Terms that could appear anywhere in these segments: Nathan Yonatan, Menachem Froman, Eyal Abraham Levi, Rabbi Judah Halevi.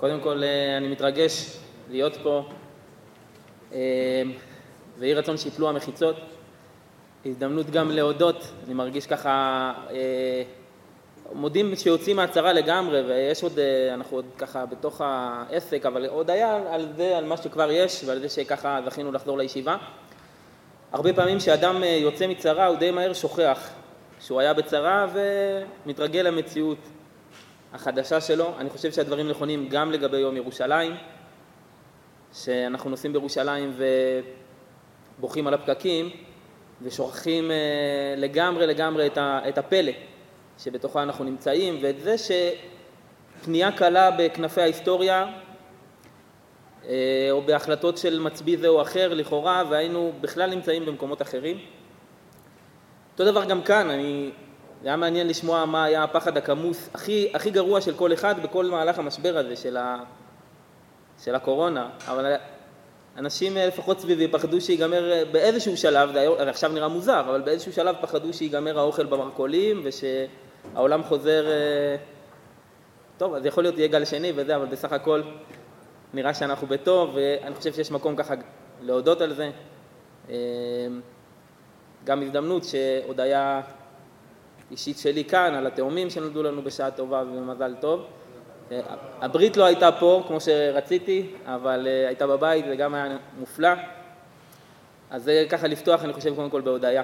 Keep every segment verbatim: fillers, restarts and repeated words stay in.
קודם כל אני מתרגש להיות פה, ויהי רצון שיפלו המחיצות. הזדמנות גם להודות, אני מרגיש ככה, מודים שיוצאים מהצרה לגמרי, ויש עוד, אנחנו עוד ככה בתוך העסק, אבל עוד היה על זה, על מה שכבר יש, ועל זה שככה זכינו לחזור לישיבה. הרבה פעמים שאדם יוצא מצרה, הוא די מהר שוכח שהוא היה בצרה ומתרגל למציאות החדשה שלו. אני חושב שהדברים נכונים גם לגבי יום ירושלים, שאנחנו נוסעים בירושלים ובוכים על הפקקים, ושוכחים לגמרי לגמרי את הפלא שבתוכה אנחנו נמצאים, ואת זה שפנייה קלה בכנפי ההיסטוריה, או בהחלטות של מצביא זה או אחר לכאורה, והיינו בכלל נמצאים במקומות אחרים. אותו דבר גם כאן, אני... היה מעניין לשמוע מה היה הפחד הכמוס הכי, הכי גרוע של כל אחד בכל מהלך המשבר הזה של, ה... של הקורונה, אבל אנשים לפחות סביבי פחדו שיגמר באיזשהו שלב, זה עכשיו נראה מוזר, אבל באיזשהו שלב פחדו שיגמר האוכל במרקולים ושהעולם חוזר, טוב, אז יכול להיות יהיה גל שני וזה, אבל בסך הכל נראה שאנחנו בטוב, ואני חושב שיש מקום ככה להודות על זה. גם הזדמנות שעוד היה אישית שלי כאן, על התאומים שנולדו לנו בשעה טובה ומזל טוב. הברית לא הייתה פה כמו שרציתי, אבל הייתה בבית, זה גם היה מופלא. אז זה ככה לפתוח, אני חושב, קודם כל בהודעה.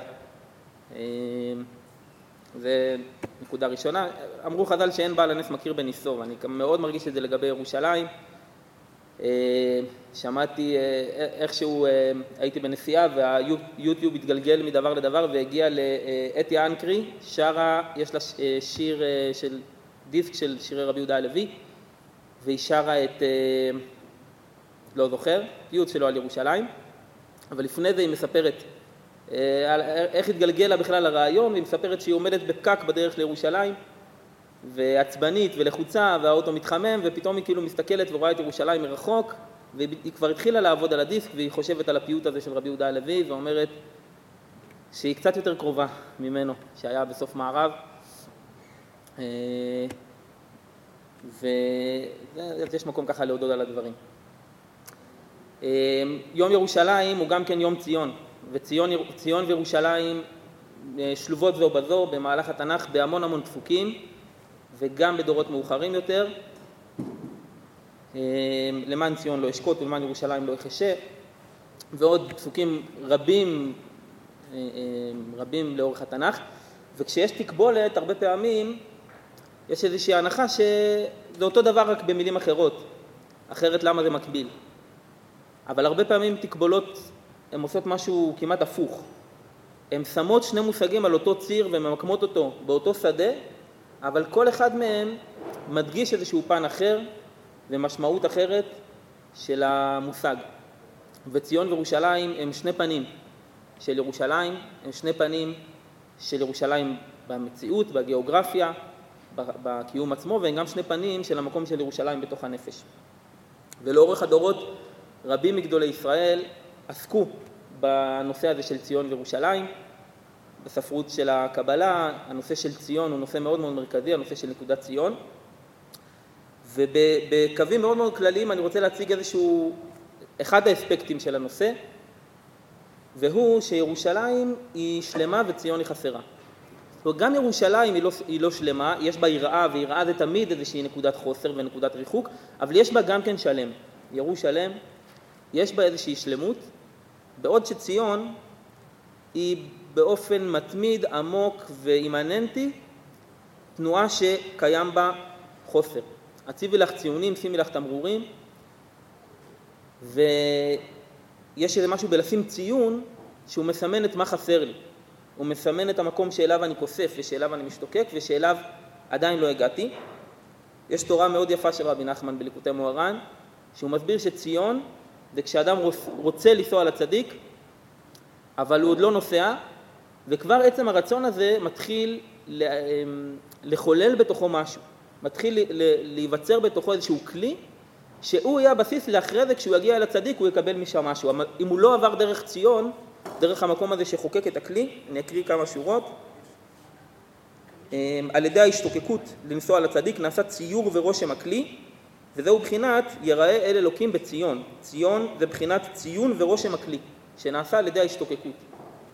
זה נקודה ראשונה. אמרו חז"ל שאין בעל הנס מכיר בניסו, ואני מאוד מרגיש את זה לגבי ירושלים. שמעתי איכשהו, הייתי בנסיעה והיוטיוב התגלגל מדבר לדבר והגיע לאתי אנקרי, שרה, יש לה שיר של דיסק של שירי רבי יהודה הלוי, והיא שרה את, לא זוכר, פיוט שלו על ירושלים, אבל לפני זה היא מספרת איך התגלגל לה בכלל הרעיון, והיא מספרת שהיא עומדת בפקק בדרך לירושלים, ועצבנית ולחוצה, והאוטו מתחמם, ופתאום היא כאילו מסתכלת ורואה את ירושלים מרחוק, והיא כבר התחילה לעבוד על הדיסק, והיא חושבת על הפיוט הזה של רבי יהודה הלוי, ואומרת שהיא קצת יותר קרובה ממנו, שהיה בסוף מערב. ויש מקום ככה להודות על הדברים. יום ירושלים הוא גם כן יום ציון, וציון וירושלים שלובות זו בזו במהלך התנ"ך בהמון המון דפוקים, וגם בדורות מאוחרים יותר. למען ציון לא אשקוט ולמען ירושלים לא אחשה, ועוד דפוקים רבים רבים לאורך התנ"ך. וכשיש תקבולת, הרבה פעמים יש איזושהי הנחה שזה אותו דבר רק במילים אחרות, אחרת למה זה מקביל. אבל הרבה פעמים תקבולות הן עושות משהו כמעט הפוך. הן שמות שני מושגים על אותו ציר וממקמות אותו באותו שדה, אבל כל אחד מהם מדגיש איזשהו פן אחר ומשמעות אחרת של המושג. וציון וירושלים הם שני פנים של ירושלים, הם שני פנים של ירושלים במציאות, בגיאוגרפיה, בקיום עצמו, והן גם שני פנים של המקום של ירושלים בתוך הנפש. ולאורך הדורות רבים מגדולי ישראל עסקו בנושא הזה של ציון וירושלים. בספרות של הקבלה, הנושא של ציון הוא נושא מאוד מאוד מרכזי, הנושא של נקודת ציון. ובקווים מאוד מאוד כלליים אני רוצה להציג איזשהו, אחד האספקטים של הנושא, והוא שירושלים היא שלמה וציון היא חסרה. וגם ירושלים היא לא, היא לא שלמה, יש בה יראה, ויראה זה תמיד איזושהי נקודת חוסר ונקודת ריחוק, אבל יש בה גם כן שלם. ירושלים, יש בה איזושהי שלמות, בעוד שציון היא באופן מתמיד, עמוק ואימננטי, תנועה שקיים בה חוסר. הציבי לך ציונים, שימי לך תמרורים, ו... יש איזה משהו בלשים ציון שהוא מסמן את מה חסר לי. הוא מסמן את המקום שאליו אני כוסף ושאליו אני משתוקק ושאליו עדיין לא הגעתי. יש תורה מאוד יפה של רבי נחמן בליקוטי מוהר"ן, שהוא מסביר שציון זה כשאדם רוצה לנסוע לצדיק, אבל הוא עוד לא נוסע, וכבר עצם הרצון הזה מתחיל לחולל בתוכו משהו, מתחיל להיווצר בתוכו איזשהו כלי, שהוא יהיה הבסיס לאחרי זה, כשהוא יגיע אל הצדיק, הוא יקבל משם משהו. אם הוא לא עבר דרך ציון, דרך המקום הזה שחוקק את הכלי, אני אקריא כמה שורות. על ידי ההשתוקקות לנסוע לצדיק, נעשה ציור ורושם הכלי, וזהו בחינת יראה אל אלוקים בציון. ציון זה בחינת ציון ורושם הכלי, שנעשה על ידי ההשתוקקות.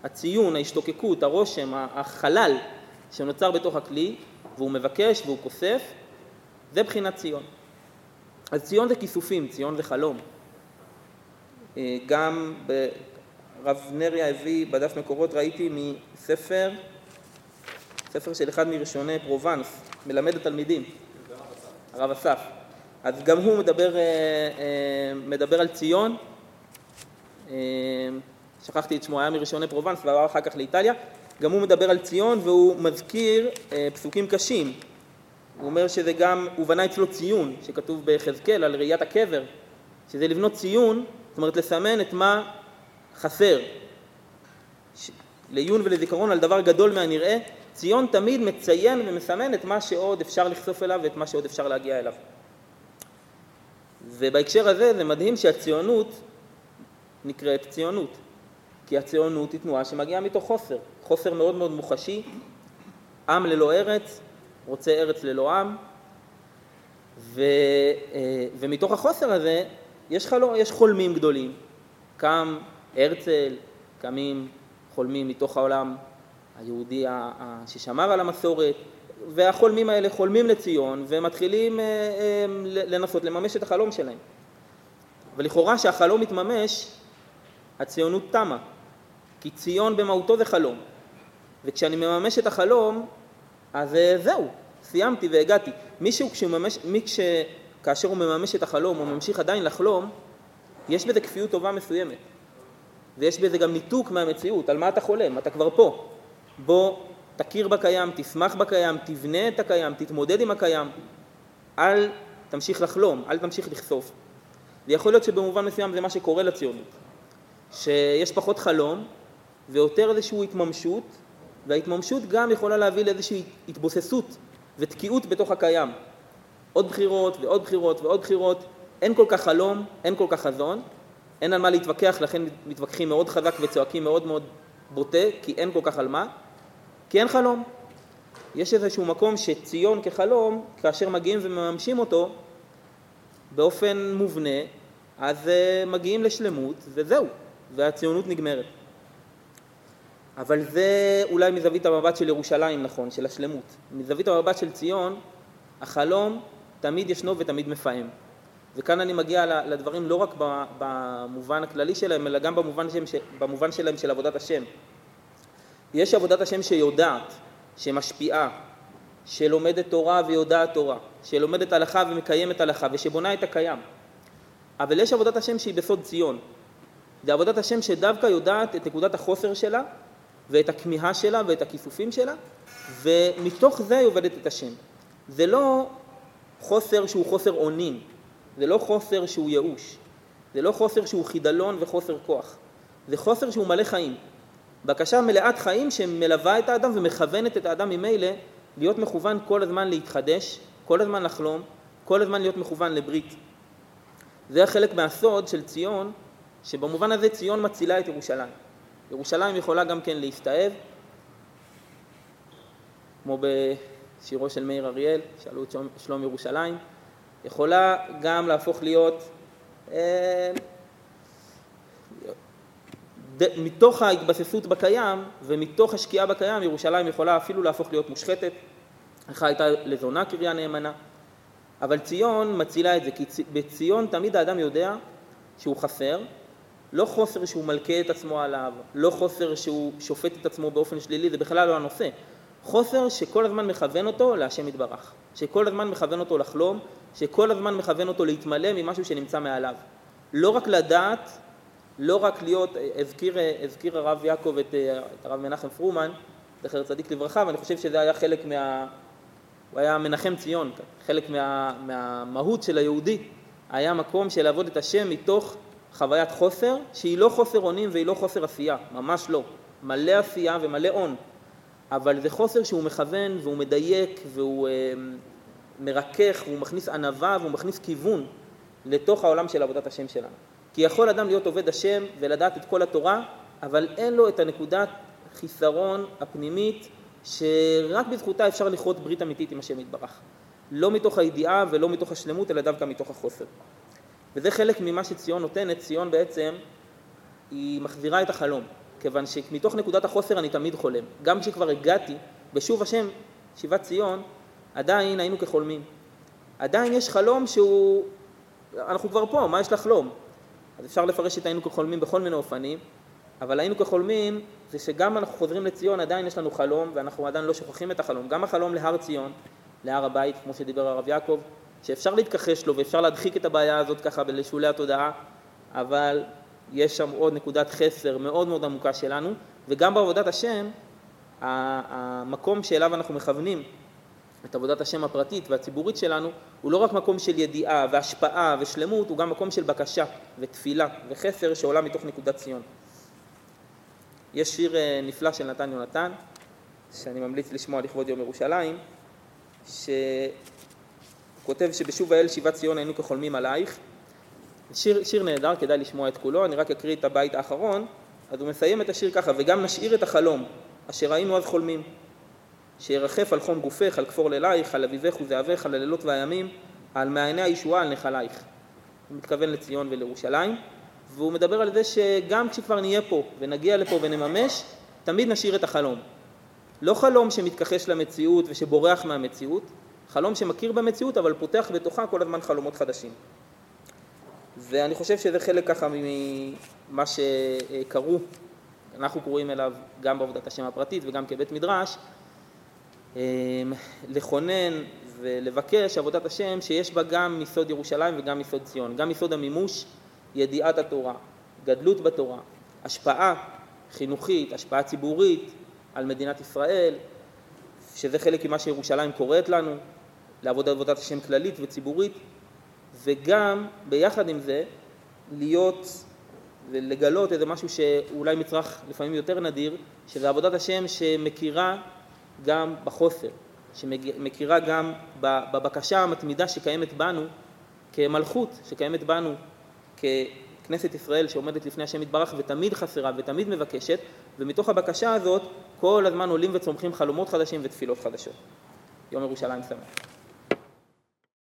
הציון, ההשתוקקות, הרושם, החלל שנוצר בתוך הכלי, והוא מבקש והוא כוסף, זה בחינת ציון. אז ציון זה כיסופים, ציון זה חלום. גם ברב נריה הביא בדף מקורות, ראיתי מספר, ספר של אחד מראשוני פרובנס, מלמד התלמידים, הרב אסף. אז גם הוא מדבר, מדבר על ציון, שכחתי את שמו, היה מראשוני פרובנס ועבר אחר כך לאיטליה, גם הוא מדבר על ציון והוא מזכיר פסוקים קשים. הוא אומר שזה גם, הוא בנה אצלו ציון, שכתוב בחזקאל על ראיית הקבר, שזה לבנות ציון, זאת אומרת לסמן את מה חסר. ש... לעיון ולזיכרון על דבר גדול מהנראה, ציון תמיד מציין ומסמן את מה שעוד אפשר לחשוף אליו ואת מה שעוד אפשר להגיע אליו. ובהקשר הזה זה מדהים שהציונות נקראת ציונות, כי הציונות היא תנועה שמגיעה מתוך חוסר, חוסר מאוד מאוד מוחשי, עם ללא ארץ, רוצה ארץ ללא עם, ו, ומתוך החוסר הזה יש, חלו, יש חולמים גדולים, קם הרצל, קמים חולמים מתוך העולם היהודי ששמר על המסורת, והחולמים האלה חולמים לציון ומתחילים לנסות לממש את החלום שלהם. ולכאורה שהחלום מתממש, הציונות תמה, כי ציון במהותו זה חלום, וכשאני מממש את החלום, אז זהו, סיימתי והגעתי. מישהו כשממש, מיש, כאשר הוא מממש את החלום, הוא ממשיך עדיין לחלום, יש בזה כפיות טובה מסוימת. ויש בזה גם ניתוק מהמציאות, על מה אתה חולם, אתה כבר פה. בוא תכיר בקיים, תשמח בקיים, תבנה את הקיים, תתמודד עם הקיים. אל תמשיך לחלום, אל תמשיך לחשוף. ויכול להיות שבמובן מסוים זה מה שקורה לציונות. שיש פחות חלום, ויותר איזושהי התממשות, וההתממשות גם יכולה להביא לאיזושהי התבוססות ותקיעות בתוך הקיים. עוד בחירות ועוד בחירות ועוד בחירות, אין כל כך חלום, אין כל כך חזון, אין על מה להתווכח, לכן מתווכחים מאוד חזק וצועקים מאוד מאוד בוטה, כי אין כל כך על מה, כי אין חלום. יש איזשהו מקום שציון כחלום, כאשר מגיעים ומממשים אותו, באופן מובנה, אז מגיעים לשלמות וזהו, והציונות נגמרת. אבל זה אולי מזווית המבט של ירושלים, נכון, של השלמות. מזווית המבט של ציון, החלום תמיד ישנו ותמיד מפעם. וכאן אני מגיע לדברים לא רק במובן הכללי שלהם, אלא גם במובן שלהם, במובן שלהם של עבודת השם. יש עבודת השם שיודעת, שמשפיעה, שלומדת תורה ויודעת תורה, שלומדת הלכה ומקיימת הלכה, ושבונה את הקיים. אבל יש עבודת השם שהיא בסוד ציון. זה עבודת השם שדווקא יודעת את נקודת החוסר שלה, ואת הכמיהה שלה ואת הכיסופים שלה, ומתוך זה היא עובדת את השם. זה לא חוסר שהוא חוסר עונים, זה לא חוסר שהוא ייאוש, זה לא חוסר שהוא חידלון וחוסר כוח, זה חוסר שהוא מלא חיים. בקשה מלאת חיים שמלווה את האדם ומכוונת את האדם ממילא, להיות מכוון כל הזמן להתחדש, כל הזמן לחלום, כל הזמן להיות מכוון לברית. זה החלק מהסוד של ציון, שבמובן הזה ציון מצילה את ירושלים. ירושלים יכולה גם כן להסתאב, כמו בשירו של מאיר אריאל, שאלו את שלום ירושלים, יכולה גם להפוך להיות, אה, ד, מתוך ההתבססות בקיים ומתוך השקיעה בקיים, ירושלים יכולה אפילו להפוך להיות מושחתת, איך הייתה לזונה קריה נאמנה, אבל ציון מצילה את זה, כי בציון תמיד האדם יודע שהוא חסר, לא חוסר שהוא מלכה את עצמו עליו, לא חוסר שהוא שופט את עצמו באופן שלילי, זה בכלל לא הנושא. חוסר שכל הזמן מכוון אותו להשם יתברך, שכל הזמן מכוון אותו לחלום, שכל הזמן מכוון אותו להתמלא ממשהו שנמצא מעליו. לא רק לדעת, לא רק להיות, הזכיר, הזכיר הרב יעקב את, את הרב מנחם פרומן, זכר צדיק לברכה, ואני חושב שזה היה חלק מה... הוא היה מנחם ציון, חלק מה, מהמהות של היהודי, היה מקום של לעבוד את השם מתוך... חוויית חוסר, שהיא לא חוסר עונים והיא לא חוסר עשייה, ממש לא. מלא עשייה ומלא עון. אבל זה חוסר שהוא מכוון והוא מדייק והוא אה, מרכך, והוא מכניס ענווה והוא מכניס כיוון לתוך העולם של עבודת השם שלנו. כי יכול אדם להיות עובד השם ולדעת את כל התורה, אבל אין לו את הנקודת חיסרון הפנימית, שרק בזכותה אפשר לחיות ברית אמיתית עם השם יתברך. לא מתוך הידיעה ולא מתוך השלמות, אלא דווקא מתוך החוסר. וזה חלק ממה שציון נותנת. ציון בעצם היא מחזירה את החלום, כיוון שמתוך נקודת החוסר אני תמיד חולם. גם כשכבר הגעתי, בשוב השם, שיבת ציון, עדיין היינו כחולמים. עדיין יש חלום שהוא, אנחנו כבר פה, מה יש לחלום? אז אפשר לפרש את היינו כחולמים בכל מיני אופנים, אבל היינו כחולמים זה שגם אנחנו חוזרים לציון, עדיין יש לנו חלום, ואנחנו עדיין לא שוכחים את החלום. גם החלום להר ציון, להר הבית, כמו שדיבר הרב יעקב, שאפשר להתכחש לו ואפשר להדחיק את הבעיה הזאת ככה בלשולי התודעה, אבל יש שם עוד נקודת חסר מאוד מאוד עמוקה שלנו, וגם בעבודת השם, המקום שאליו אנחנו מכוונים, את עבודת השם הפרטית והציבורית שלנו, הוא לא רק מקום של ידיעה והשפעה ושלמות, הוא גם מקום של בקשה ותפילה וחסר שעולה מתוך נקודת ציון. יש שיר נפלא של נתן יונתן, שאני ממליץ לשמוע לכבוד יום ירושלים, שכותב שבשוב האל שיבת ציון היינו כחולמים עלייך. שיר, שיר נהדר, כדאי לשמוע את כולו, אני רק אקריא את הבית האחרון, אז הוא מסיים את השיר ככה, וגם נשאיר את החלום, אשר היינו אז חולמים, שירחף על חום גופך, על כפור לילייך, על אביבך וזהבך, על הלילות והימים, על מעייני הישועה, על נחלייך. הוא מתכוון לציון ולירושלים, והוא מדבר על זה שגם כשכבר נהיה פה ונגיע לפה ונממש, תמיד נשאיר את החלום. לא חלום שמתכחש למציאות ושבורח מהמציאות, חלום שמכיר במציאות אבל פותח בתוכה כל הזמן חלומות חדשים. ואני חושב שזה חלק ככה ממה שקראו, אנחנו קוראים אליו גם בעבודת השם הפרטית וגם כבית מדרש, לכונן ולבקש עבודת השם שיש בה גם מיסוד ירושלים וגם מיסוד ציון, גם מיסוד המימוש, ידיעת התורה, גדלות בתורה, השפעה חינוכית, השפעה ציבורית על מדינת ישראל, שזה חלק ממה שירושלים קוראת לנו, לעבוד עבודת השם כללית וציבורית, וגם ביחד עם זה להיות ולגלות איזה משהו שאולי מצרך לפעמים יותר נדיר, שזה עבודת השם שמכירה גם בחוסר, שמכירה גם בבקשה המתמידה שקיימת בנו כמלכות, שקיימת בנו ככנסת ישראל שעומדת לפני השם יתברך ותמיד חסרה ותמיד מבקשת, ומתוך הבקשה הזאת כל הזמן עולים וצומחים חלומות חדשים ותפילות חדשות. יום ירושלים שמח.